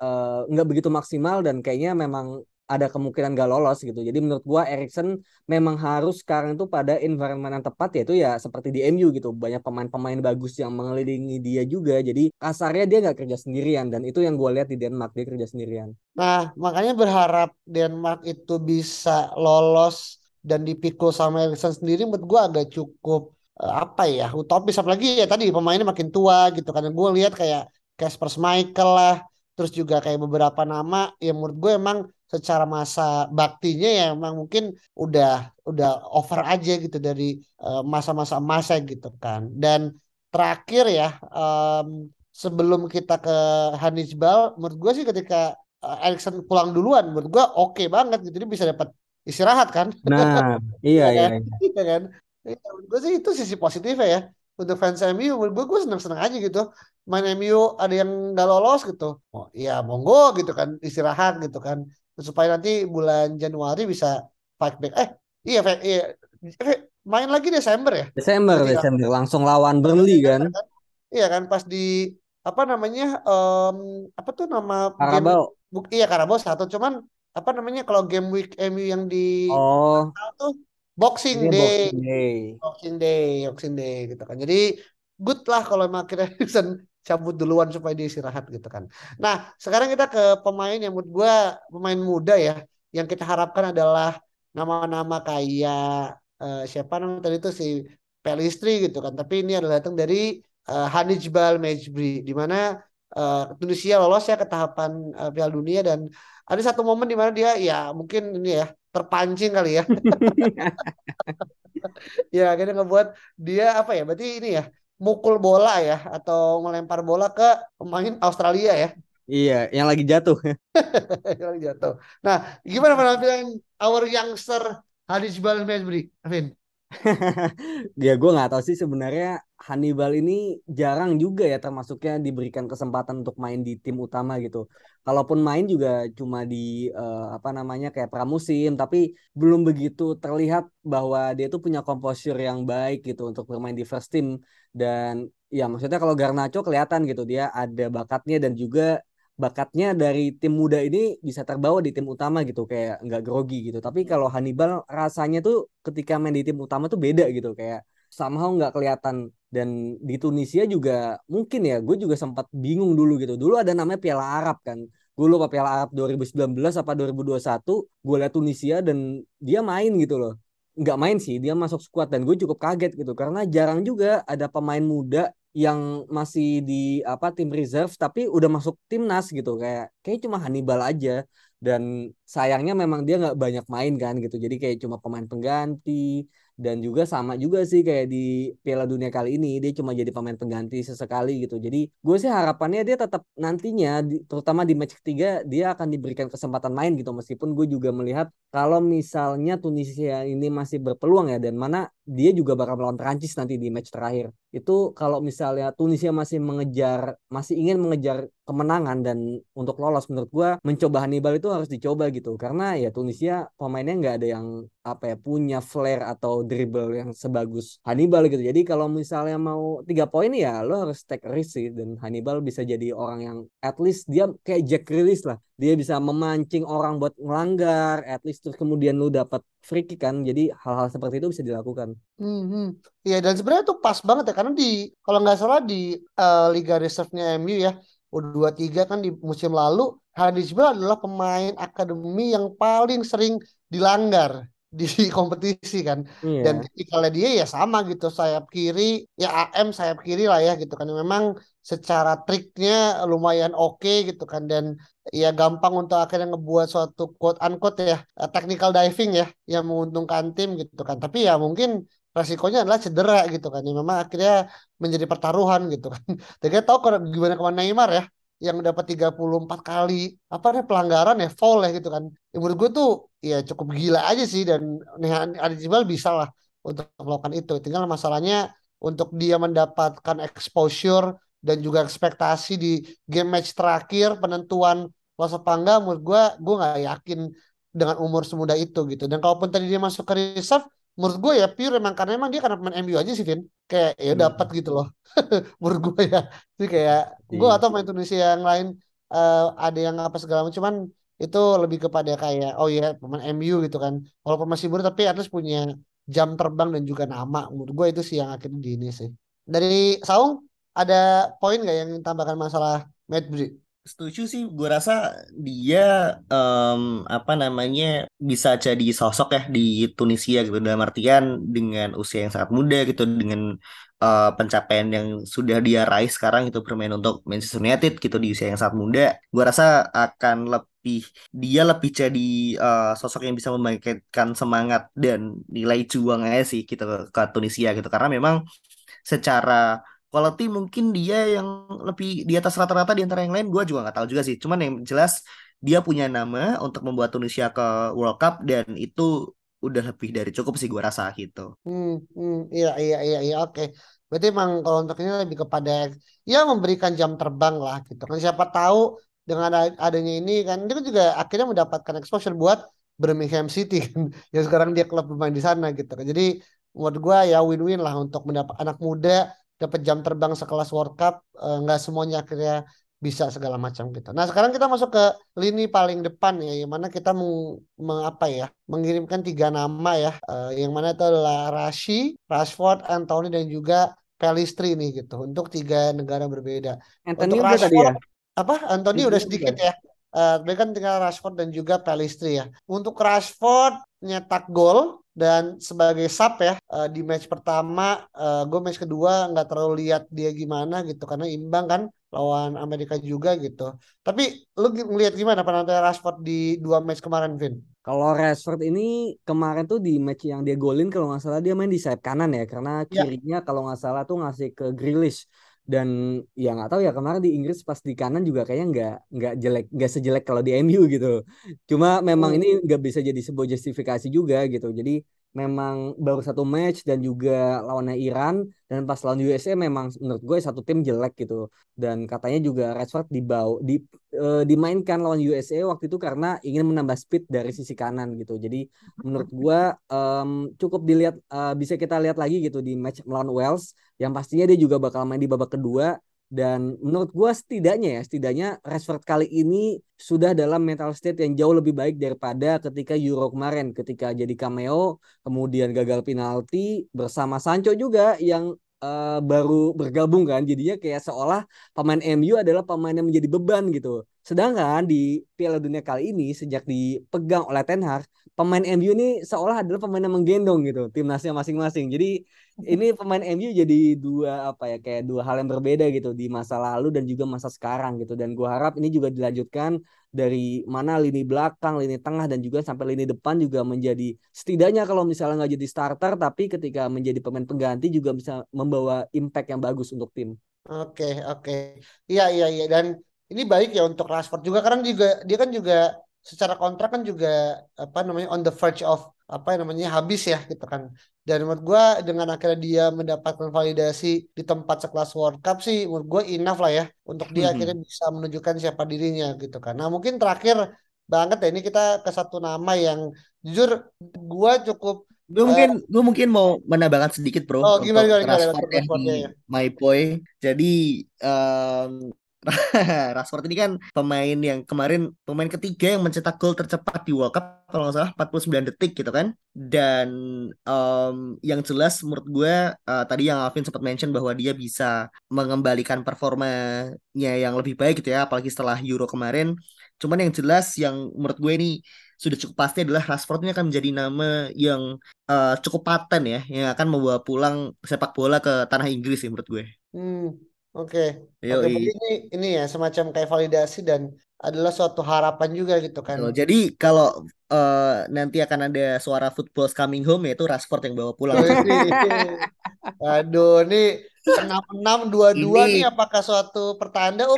nggak begitu maksimal dan kayaknya memang ada kemungkinan gak lolos gitu. Jadi menurut gua Eriksen memang harus sekarang itu pada environment yang tepat yaitu ya seperti di MU gitu. Banyak pemain-pemain bagus yang mengelilingi dia juga. Jadi kasarnya dia gak kerja sendirian dan itu yang gua lihat di Denmark, dia kerja sendirian. Nah, makanya berharap Denmark itu bisa lolos dan dipikul sama Eriksen sendiri menurut gua agak cukup apa ya? Utopis, apalagi ya tadi pemainnya makin tua gitu. Karena gua lihat kayak Kasper Schmeichel lah, terus juga kayak beberapa nama yang menurut gue emang secara masa baktinya ya emang mungkin udah over aja gitu dari masa-masa emasnya gitu kan. Dan terakhir ya sebelum kita ke Hannibal, menurut gue sih ketika Eriksen pulang duluan menurut gue oke banget gitu, dia bisa dapat istirahat kan. Nah iya. Gitu kan. Menurut gue sih itu sisi positifnya ya untuk fans MU. Menurut gue seneng-seneng aja gitu. Main MU ada yang nggak lolos gitu, oh, ya monggo gitu kan, istirahat gitu kan, supaya nanti bulan Januari bisa fight back. Main lagi Desember langsung lawan Burnley kan? Iya kan, pas di Carabao. Iya Carabao 1, cuman kalau game week MU yang di tuh Boxing Day gitu kan, jadi good lah kalau emang akhirnya Eriksen cabut duluan supaya dia istirahat gitu kan. Nah sekarang kita ke pemain yang menurut gue pemain muda ya, yang kita harapkan adalah nama-nama kayak siapa namanya tadi itu si Pelistri gitu kan, tapi ini adalah datang dari Hannibal Mejbri, di mana Tunisia lolos ya ke tahapan Piala Dunia, dan ada satu momen di mana dia ya mungkin ini ya terpancing kali ya. Ya akhirnya ngebuat dia apa ya, berarti ini ya mukul bola ya atau melempar bola ke pemain Australia ya. Iya, yang lagi jatuh. Yang lagi jatuh. Nah, gimana penampilan our youngster Hannibal Mejbri, Afin? Ya gue nggak tahu sih sebenarnya, Hannibal ini jarang juga ya termasuknya diberikan kesempatan untuk main di tim utama gitu. Kalaupun main juga cuma di kayak pramusim, tapi belum begitu terlihat bahwa dia tuh punya composure yang baik gitu untuk bermain di first team. Dan ya maksudnya kalau Garnacho kelihatan gitu dia ada bakatnya, dan juga bakatnya dari tim muda ini bisa terbawa di tim utama gitu, kayak nggak grogi gitu. Tapi kalau Hannibal rasanya tuh ketika main di tim utama tuh beda gitu, kayak somehow nggak kelihatan. Dan di Tunisia juga mungkin ya, gue juga sempat bingung dulu gitu. Dulu ada namanya Piala Arab kan, gue lupa Piala Arab 2019 apa 2021, gue liat Tunisia dan dia main gitu loh. Nggak main sih, dia masuk skuad, dan gue cukup kaget gitu karena jarang juga ada pemain muda yang masih di tim reserve tapi udah masuk timnas gitu. Kayak cuma Hannibal aja, dan sayangnya memang dia nggak banyak main kan gitu, jadi kayak cuma pemain pengganti. Dan juga sama juga sih kayak di Piala Dunia kali ini, dia cuma jadi pemain pengganti sesekali gitu. Jadi gue sih harapannya dia tetap nantinya terutama di match ketiga dia akan diberikan kesempatan main gitu, meskipun gue juga melihat kalau misalnya Tunisia ini masih berpeluang ya, dan mana dia juga bakal melawan Prancis nanti di match terakhir. Itu kalau misalnya Tunisia masih ingin mengejar kemenangan dan untuk lolos, menurut gue mencoba Hannibal itu harus dicoba gitu. Karena ya Tunisia pemainnya nggak ada yang punya flair atau dribble yang sebagus Hannibal gitu. Jadi kalau misalnya mau 3 poin ya lo harus take risk sih, dan Hannibal bisa jadi orang yang at least dia kayak Jack Grealish lah, dia bisa memancing orang buat ngelanggar at least, terus kemudian lo dapat free kick kan. Jadi hal-hal seperti itu bisa dilakukan. Ya, dan sebenarnya itu pas banget ya, karena kalau nggak salah di Liga Reserve-nya MU ya U23 kan di musim lalu, Hannibal adalah pemain akademi yang paling sering dilanggar di kompetisi kan. Iya. Dan tipikalnya dia ya sama gitu, sayap kiri ya, sayap kiri lah ya gitu kan, memang secara triknya lumayan oke gitu kan, dan ya gampang untuk akhirnya ngebuat suatu quote unquote ya technical diving ya yang menguntungkan tim gitu kan. Tapi ya mungkin resikonya adalah cedera gitu kan, ya memang akhirnya menjadi pertaruhan gitu kan. Tapi tahu gimana kemana Neymar ya yang dapat 34 kali pelanggaran ya, foul ya gitu kan. Ya, menurut gue tuh ya cukup gila aja sih, dan Hannibal bisa lah untuk melakukan itu. Tinggal masalahnya untuk dia mendapatkan exposure dan juga ekspektasi di game match terakhir penentuan lolos apa enggak, menurut gue nggak yakin dengan umur semuda itu gitu. Dan kalaupun tadi dia masuk ke reserve, menurut gue ya pure emang karena emang dia karena pemain MU aja sih, Vin. Kayak ya dapat gitu loh. Menurut gue ya. Jadi kayak gue atau main Tunisia yang lain ada yang apa segala macam, cuman itu lebih kepada kayak oh ya pemain MU gitu kan. Walaupun masih baru tapi at least punya jam terbang dan juga nama. Menurut gue itu sih yang akhirnya di ini sih. Dari Saung ada poin gak yang tambahkan masalah Mejbri? Setuju sih, gue rasa dia bisa jadi sosok ya di Tunisia gitu, dalam artian dengan usia yang sangat muda gitu, dengan pencapaian yang sudah dia raih sekarang itu bermain untuk Manchester United gitu di usia yang sangat muda. Gue rasa akan dia lebih jadi sosok yang bisa membangkitkan semangat dan nilai juang aja sih gitu ke Tunisia gitu, karena memang secara quality mungkin dia yang lebih di atas rata-rata di antara yang lain, gue juga nggak tahu juga sih. Cuman yang jelas dia punya nama untuk membuat Tunisia ke World Cup, dan itu udah lebih dari cukup sih gue rasa gitu. Iya, oke. Berarti emang kalau untuk ini lebih kepada ya memberikan jam terbang lah gitu. Kan siapa tahu dengan adanya ini kan dia juga akhirnya mendapatkan exposure buat Birmingham City kan. Ya sekarang dia klub bermain di sana gitu. Jadi buat gue ya win-win lah untuk mendapat anak muda dapat jam terbang sekelas World Cup, nggak semuanya akhirnya bisa segala macam gitu. Nah sekarang kita masuk ke lini paling depan ya, yang mana kita mengirimkan 3 nama ya, yang mana itu adalah Rashford, Antony dan juga Pelistri nih gitu, untuk 3 negara berbeda. Antony untuk Rashford, ya? Antony udah sedikit juga. Ya. Mereka tinggal Rashford dan juga Palistri ya. Untuk Rashford nyetak gol dan sebagai sub ya di match pertama, gue match kedua nggak terlalu lihat dia gimana gitu karena imbang kan lawan Amerika juga gitu. Tapi lu ngelihat gimana penampilan Rashford di dua match kemarin, Vin? Kalau Rashford ini kemarin tuh di match yang dia golin kalau nggak salah dia main di sayap kanan ya. Karena kirinya kalau nggak salah tuh ngasih ke Grealish. Dan ya nggak tahu ya kemarin di Inggris pas di kanan juga kayaknya nggak jelek, nggak sejelek kalau di MU gitu. Cuma memang ini nggak bisa jadi sebuah justifikasi juga gitu. Jadi memang baru satu match dan juga lawannya Iran. Dan pas lawan USA memang menurut gue satu tim jelek gitu. Dan katanya juga Rashford dimainkan lawan USA waktu itu karena ingin menambah speed dari sisi kanan gitu. Jadi menurut gue cukup dilihat, bisa kita lihat lagi gitu di match melawan Wales yang pastinya dia juga bakal main di babak kedua. Dan menurut gue setidaknya Rashford kali ini sudah dalam mental state yang jauh lebih baik daripada ketika Euro kemarin. Ketika jadi cameo, kemudian gagal penalti bersama Sancho juga yang baru bergabung kan. Jadinya kayak seolah pemain MU adalah pemain yang menjadi beban gitu. Sedangkan di Piala Dunia kali ini sejak dipegang oleh Ten Hag, pemain MU ini seolah adalah pemain yang menggendong gitu timnasnya masing-masing. Jadi ini pemain MU jadi dua hal yang berbeda gitu di masa lalu dan juga masa sekarang gitu. Dan gue harap ini juga dilanjutkan dari mana lini belakang, lini tengah dan juga sampai lini depan juga menjadi setidaknya kalau misalnya nggak jadi starter tapi ketika menjadi pemain pengganti juga bisa membawa impact yang bagus untuk tim. Oke. Iya dan ini baik ya untuk Rashford juga karena juga dia kan juga secara kontrak kan juga on the verge of habis ya gitu kan. Dan menurut gue dengan akhirnya dia mendapatkan validasi di tempat sekelas World Cup sih menurut gue enough lah ya untuk dia akhirnya bisa menunjukkan siapa dirinya gitu kan. Nah mungkin terakhir banget ya ini kita ke satu nama yang jujur gue cukup gue mungkin mau menambahkan sedikit bro. Oh gimana my boy. Jadi Rashford ini kan pemain yang kemarin pemain ketiga yang mencetak gol tercepat di World Cup kalau nggak salah 49 detik gitu kan. Dan yang jelas menurut gue tadi yang Alvin sempat mention bahwa dia bisa mengembalikan performanya yang lebih baik gitu ya, apalagi setelah Euro kemarin. Cuman yang jelas yang menurut gue ini sudah cukup pasti adalah Rashford ini akan menjadi nama yang cukup paten ya, yang akan membawa pulang sepak bola ke tanah Inggris ya menurut gue. Oke, ini ya semacam kayak validasi dan adalah suatu harapan juga gitu kan. Jadi kalau nanti akan ada suara football's coming home yaitu Rashford yang bawa pulang. Aduh, ini 6-6-2-2 nih apakah suatu pertanda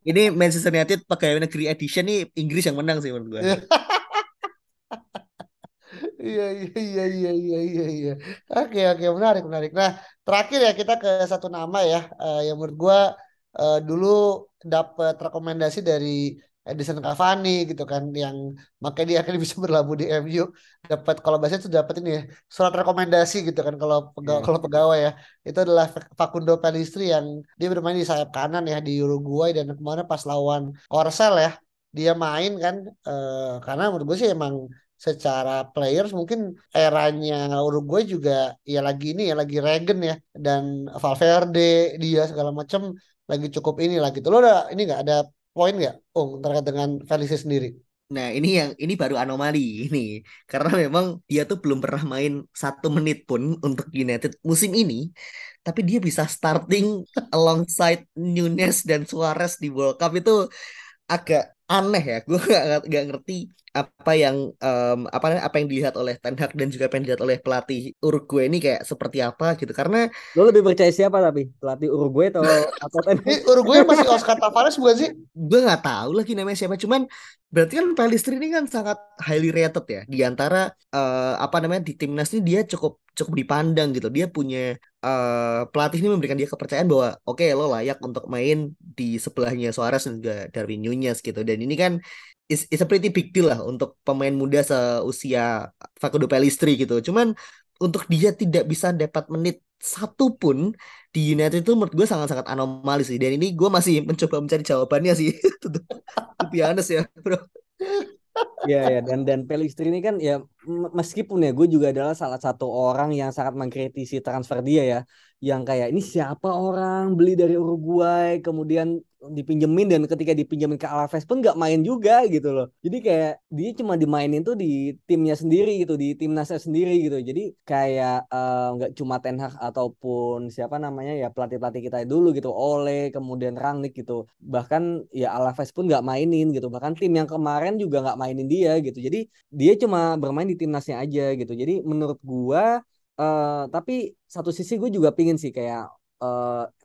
Ini Manchester United Pegawai Negeri Edition nih Inggris yang menang sih menurut gue. Iya. Oke, menarik. Nah, terakhir ya kita ke satu nama ya yang menurut gue dulu dapat rekomendasi dari Edison Cavani gitu kan, yang makanya dia akhirnya bisa berlabuh di MU. Dapat kalau bahasanya itu dapat ini ya, surat rekomendasi gitu kan kalau pegawai ya. Itu adalah Facundo Pellistri yang dia bermain di sayap kanan ya di Uruguay dan kemarin pas lawan Korsel ya dia main kan karena menurut gue sih emang secara players mungkin eranya Uruguay juga ya lagi Regen ya dan Valverde dia segala macam lagi cukup ini lah gitu. Lo udah ini nggak ada poin nggak terkait dengan Felice sendiri? Nah ini baru anomali ini karena memang dia tuh belum pernah main 1 menit pun untuk United musim ini tapi dia bisa starting alongside Nunes dan Suarez di World Cup itu agak aneh ya, gue nggak ngerti apa yang dilihat oleh Ten Hag dan juga apa yang dilihat oleh pelatih Uruguay ini kayak seperti apa gitu karena lo lebih percaya siapa tapi pelatih Uruguay atau Ten Hag? Uruguay masih Oscar Tavares bukan sih? Gue nggak tahu lagi namanya siapa cuman berarti kan Pellistri ini kan sangat highly rated ya di antara di timnas ini dia cukup dipandang gitu dia punya pelatih ini memberikan dia kepercayaan bahwa oke, lo layak untuk main di sebelahnya Suarez dan juga Darwin Nunez gitu dan ini kan is a pretty big deal lah untuk pemain muda seusia Facundo Pellistri gitu cuman untuk dia tidak bisa dapat menit 1 pun di United itu menurut gue sangat-sangat anomali sih dan ini gue masih mencoba mencari jawabannya sih to be honest ya bro. Ya dan Pellistri ini kan ya meskipun ya gue juga adalah salah satu orang yang sangat mengkritisi transfer dia ya, yang kayak ini siapa orang beli dari Uruguay kemudian dipinjemin, dan ketika dipinjemin ke Alaves pun gak main juga gitu loh. Jadi kayak dia cuma dimainin tuh di timnya sendiri gitu, di timnasnya sendiri gitu. Jadi kayak gak cuma Ten Hag ataupun siapa namanya ya pelatih-pelatih kita dulu gitu, Ole kemudian Rangnick gitu. Bahkan ya Alaves pun gak mainin gitu, bahkan tim yang kemarin juga gak mainin dia gitu. Jadi dia cuma bermain di timnasnya aja gitu. Jadi menurut gua tapi satu sisi gue juga pingin sih kayak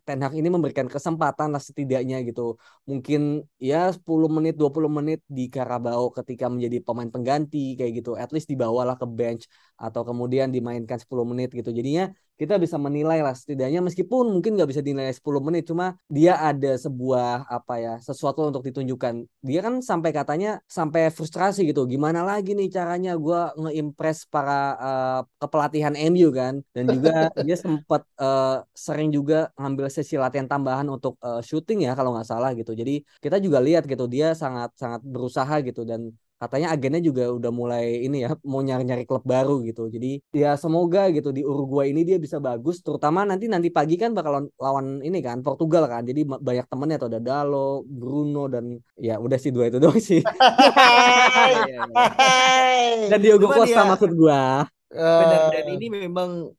Ten Hag ini memberikan kesempatan lah setidaknya gitu. Mungkin ya 10 menit 20 menit di Carabao ketika menjadi pemain pengganti kayak gitu. At least dibawalah ke bench atau kemudian dimainkan 10 menit gitu. Jadinya kita bisa menilai lah setidaknya, meskipun mungkin gak bisa dinilai 10 menit. Cuma dia ada sebuah apa ya, sesuatu untuk ditunjukkan. Dia kan sampai katanya sampai frustrasi gitu. Gimana lagi nih caranya gue nge-impress para kepelatihan MU kan. Dan juga dia sempat sering juga ngambil sesi latihan tambahan untuk shooting ya kalau nggak salah gitu. Jadi kita juga lihat gitu dia sangat berusaha gitu, dan katanya agennya juga udah mulai ini ya mau nyari-nyari klub baru gitu. Jadi ya semoga gitu di Uruguay ini dia bisa bagus, terutama nanti pagi kan bakal lawan ini kan Portugal kan. Jadi banyak temennya tuh, ada Dalot, Bruno, dan ya udah sih dua itu doang sih. Dan Diogo Costa maksud gua. Dan ini memang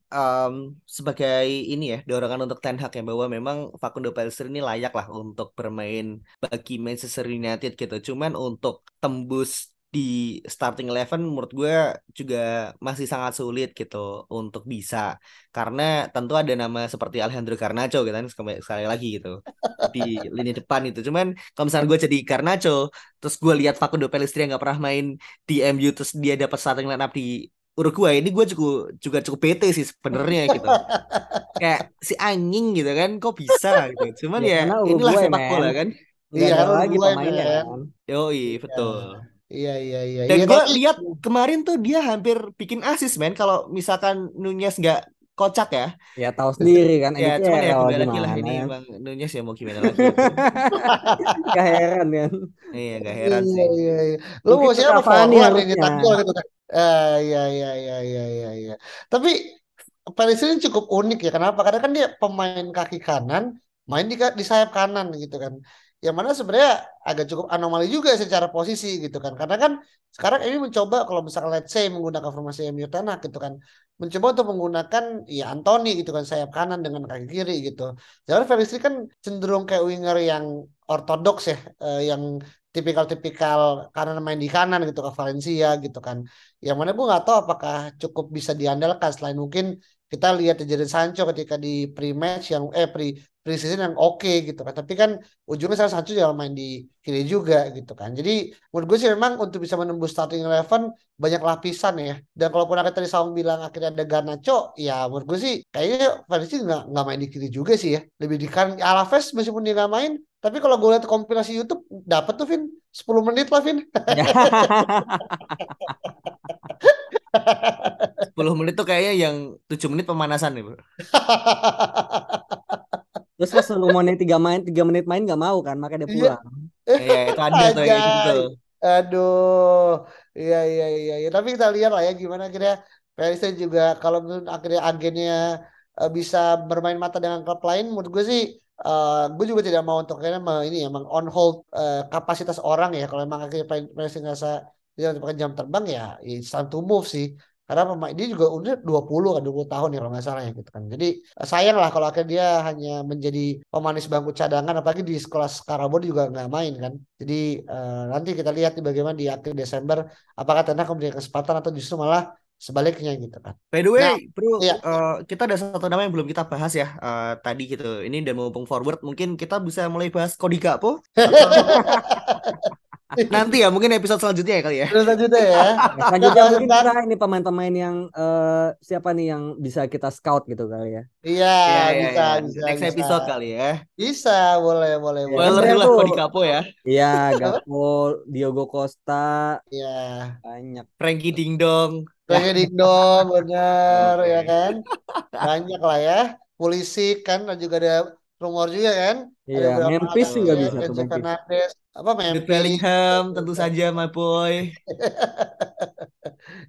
sebagai ini ya dorongan untuk Ten Hag ya, bahwa memang Facundo Pelistri ini layak lah untuk bermain bagi Manchester United gitu. Cuman untuk tembus di starting 11 menurut gue juga masih sangat sulit gitu untuk bisa, karena tentu ada nama seperti Alejandro Garnacho gitu kan, sekali lagi gitu di lini depan itu. Cuman kalau misalnya gue jadi Garnacho terus gue lihat Facundo Pelistri yang gak pernah main di MU terus dia dapat starting line up di Uruguay ini, gue cukup bete sih sebenarnya gitu. Kayak si anjing gitu kan, kok bisa gitu. Cuman ya inilah sepak bola kan. Iya, lagi pemainnya kan. Yoi, betul. Iya. Dan gue lihat kemarin tuh dia hampir bikin asis men, kalau misalkan Nunez nggak kocak ya. Ya tahu sendiri kan. Ya cuman ya gila-gila ini Bang Nunez ya mau gimana lagi. Gak heran kan. Iya, gak heran sih. Iya. Lu mau siapa Farhan yang ditanggul gitu kan. Ya. Tapi Pelistri cukup unik ya. Kenapa? Karena kan dia pemain kaki kanan, main di sayap kanan gitu kan. Yang mana sebenarnya agak cukup anomali juga secara posisi gitu kan. Karena kan sekarang ini mencoba kalau misalkan let's say menggunakan formasi MU Ten Hag gitu kan, mencoba untuk menggunakan ya Antony gitu kan, sayap kanan dengan kaki kiri gitu. Jadi Pelistri kan cenderung kayak winger yang ortodoks ya, yang tipikal-tipikal kanan main di kanan gitu ke Valencia gitu kan. Yang mana gue gak tahu apakah cukup bisa diandalkan, selain mungkin kita lihat Jadon Sancho ketika di pre-match yang pre-season yang oke gitu kan. Tapi kan ujungnya sekarang Sancho juga main di kiri juga gitu kan. Jadi menurut gue sih memang untuk bisa menembus starting 11 banyak lapisan ya. Dan kalaupun akhirnya tadi Saung bilang akhirnya ada Garnacho, ya menurut gue sih kayaknya Valencia gak main di kiri juga sih ya. Lebih di kanan. Alaves meskipun dia gak main, tapi kalau gue lihat kompilasi YouTube dapat tuh Vin, 10 menit lah Vin. 10 menit tuh kayaknya yang 7 menit pemanasan nih bro. Terus pas rumahnya 3 menit main gak mau kan, makanya dia pulang. Iya itu ada tuh yang gitu. Aduh. Iya. Tapi kita lihat lah ya gimana akhirnya Pelistri juga kalau akhirnya agennya bisa bermain mata dengan klub lain. Menurut gue sih gue juga tidak mau untuk kayaknya ini ya, on hold kapasitas orang ya. Kalau emang akhirnya Pelistri ngerasa dia pakai jam terbang ya, it's time to move sih. Karena pemain dia juga umurnya 20 tahun ya kalau nggak salah ya gitu kan. Jadi sayang lah kalau akhirnya dia hanya menjadi pemanis bangku cadangan, apalagi di sekolah Karabau juga nggak main kan. Jadi nanti kita lihat bagaimana di akhir Desember apakah Ten Hag memberikan kesempatan atau justru malah sebaliknya gitu kan. By the way, nah, bro, iya. Kita ada satu nama yang belum kita bahas ya tadi gitu. Ini dan mumpung forward mungkin kita bisa mulai bahas Cody Gakpo. Nanti ya mungkin episode selanjutnya ya kali ya. Selanjutnya ya. Selanjutnya mungkin kita ini pemain-pemain yang siapa nih yang bisa kita scout gitu kali ya. Iya, bisa. Next episode kali ya. Bisa, boleh. Boleh lah Cody Gakpo ya. Iya, Gakpo, Diogo Costa. Iya. Banyak. Frankie Dingdong. Kayak dong bener ya kan, banyak lah ya, polisi kan juga ada rumor juga kan. Iya, Memphis juga bisa tuh Memphis. Apa Memphis? Bellingham tentu saja my boy.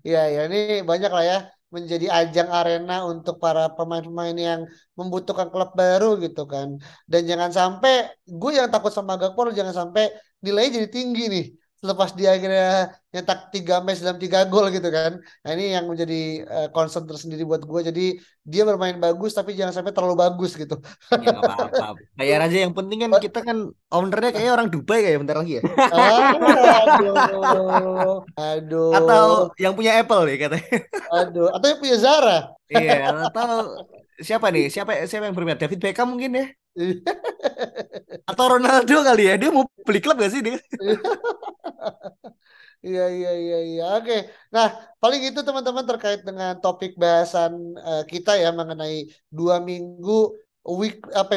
Iya, ya ini banyak lah ya, menjadi ajang arena untuk para pemain-pemain yang membutuhkan klub baru gitu kan. Dan jangan sampai, gue yang takut sama Gakpo, jangan sampai nilainya jadi tinggi nih selepas dia akhirnya nyetak 3 match dalam 3 gol gitu kan. Nah ini yang menjadi concern tersendiri buat gue. Jadi dia bermain bagus tapi jangan sampai terlalu bagus gitu. Ya gak apa-apa, bayar aja yang penting kan. Kita kan ownernya kayaknya orang Dubai kayak bentar lagi ya. Aduh. Atau yang punya Apple nih katanya. Aduh. Atau yang punya Zara. Iya. Atau siapa nih? Siapa yang berminat? David Beckham mungkin ya? Atau Ronaldo kali ya? Dia mau beli klub gak sih dia? Iya. Oke. Nah, paling itu teman-teman terkait dengan topik bahasan kita ya mengenai 2 minggu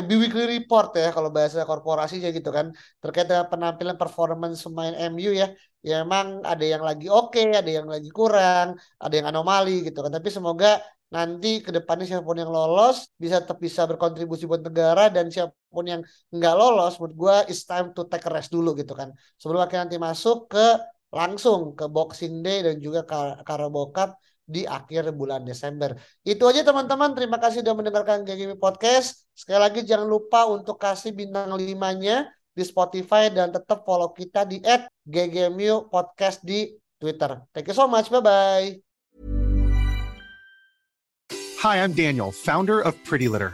bi-weekly report ya kalau bahasa korporasi aja gitu kan, terkait dengan penampilan performance pemain MU ya. Ya emang ada yang lagi oke, ada yang lagi kurang, ada yang anomali gitu kan. Tapi semoga nanti ke depannya siapapun yang lolos bisa berkontribusi buat negara, dan siapapun yang nggak lolos menurut gue it's time to take a rest dulu gitu kan. Sebelum akhirnya nanti masuk langsung ke Boxing Day dan juga Carabao Cup di akhir bulan Desember. Itu aja teman-teman, terima kasih sudah mendengarkan GGB Podcast. Sekali lagi jangan lupa untuk kasih bintang 5-nya di Spotify dan tetap follow kita di @ggmu podcast di Twitter. Thank you so much, bye-bye. Hi, I'm Daniel, founder of Pretty Litter.